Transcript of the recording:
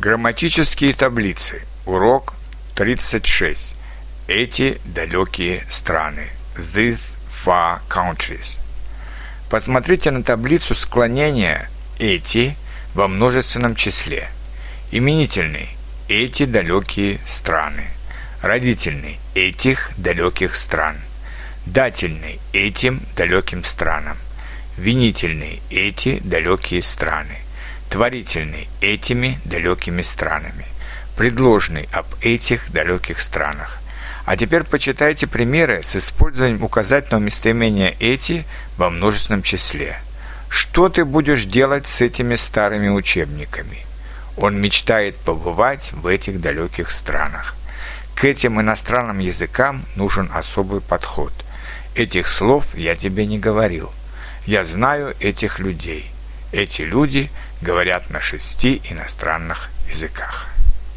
Грамматические таблицы. Урок 36. Эти далекие страны. These far countries. Посмотрите на таблицу склонения «эти» во множественном числе. Именительный – эти далекие страны. Родительный – этих далеких стран. Дательный – этим далеким странам. Винительный – эти далекие страны. Творительный – этими далекими странами. Предложный – об этих далеких странах. А теперь почитайте примеры с использованием указательного местоимения «эти» во множественном числе. Что ты будешь делать с этими старыми учебниками? Он мечтает побывать в этих далеких странах. К этим иностранным языкам нужен особый подход. Этих слов я тебе не говорил. Я знаю этих людей. Эти люди говорят на 6 иностранных языках.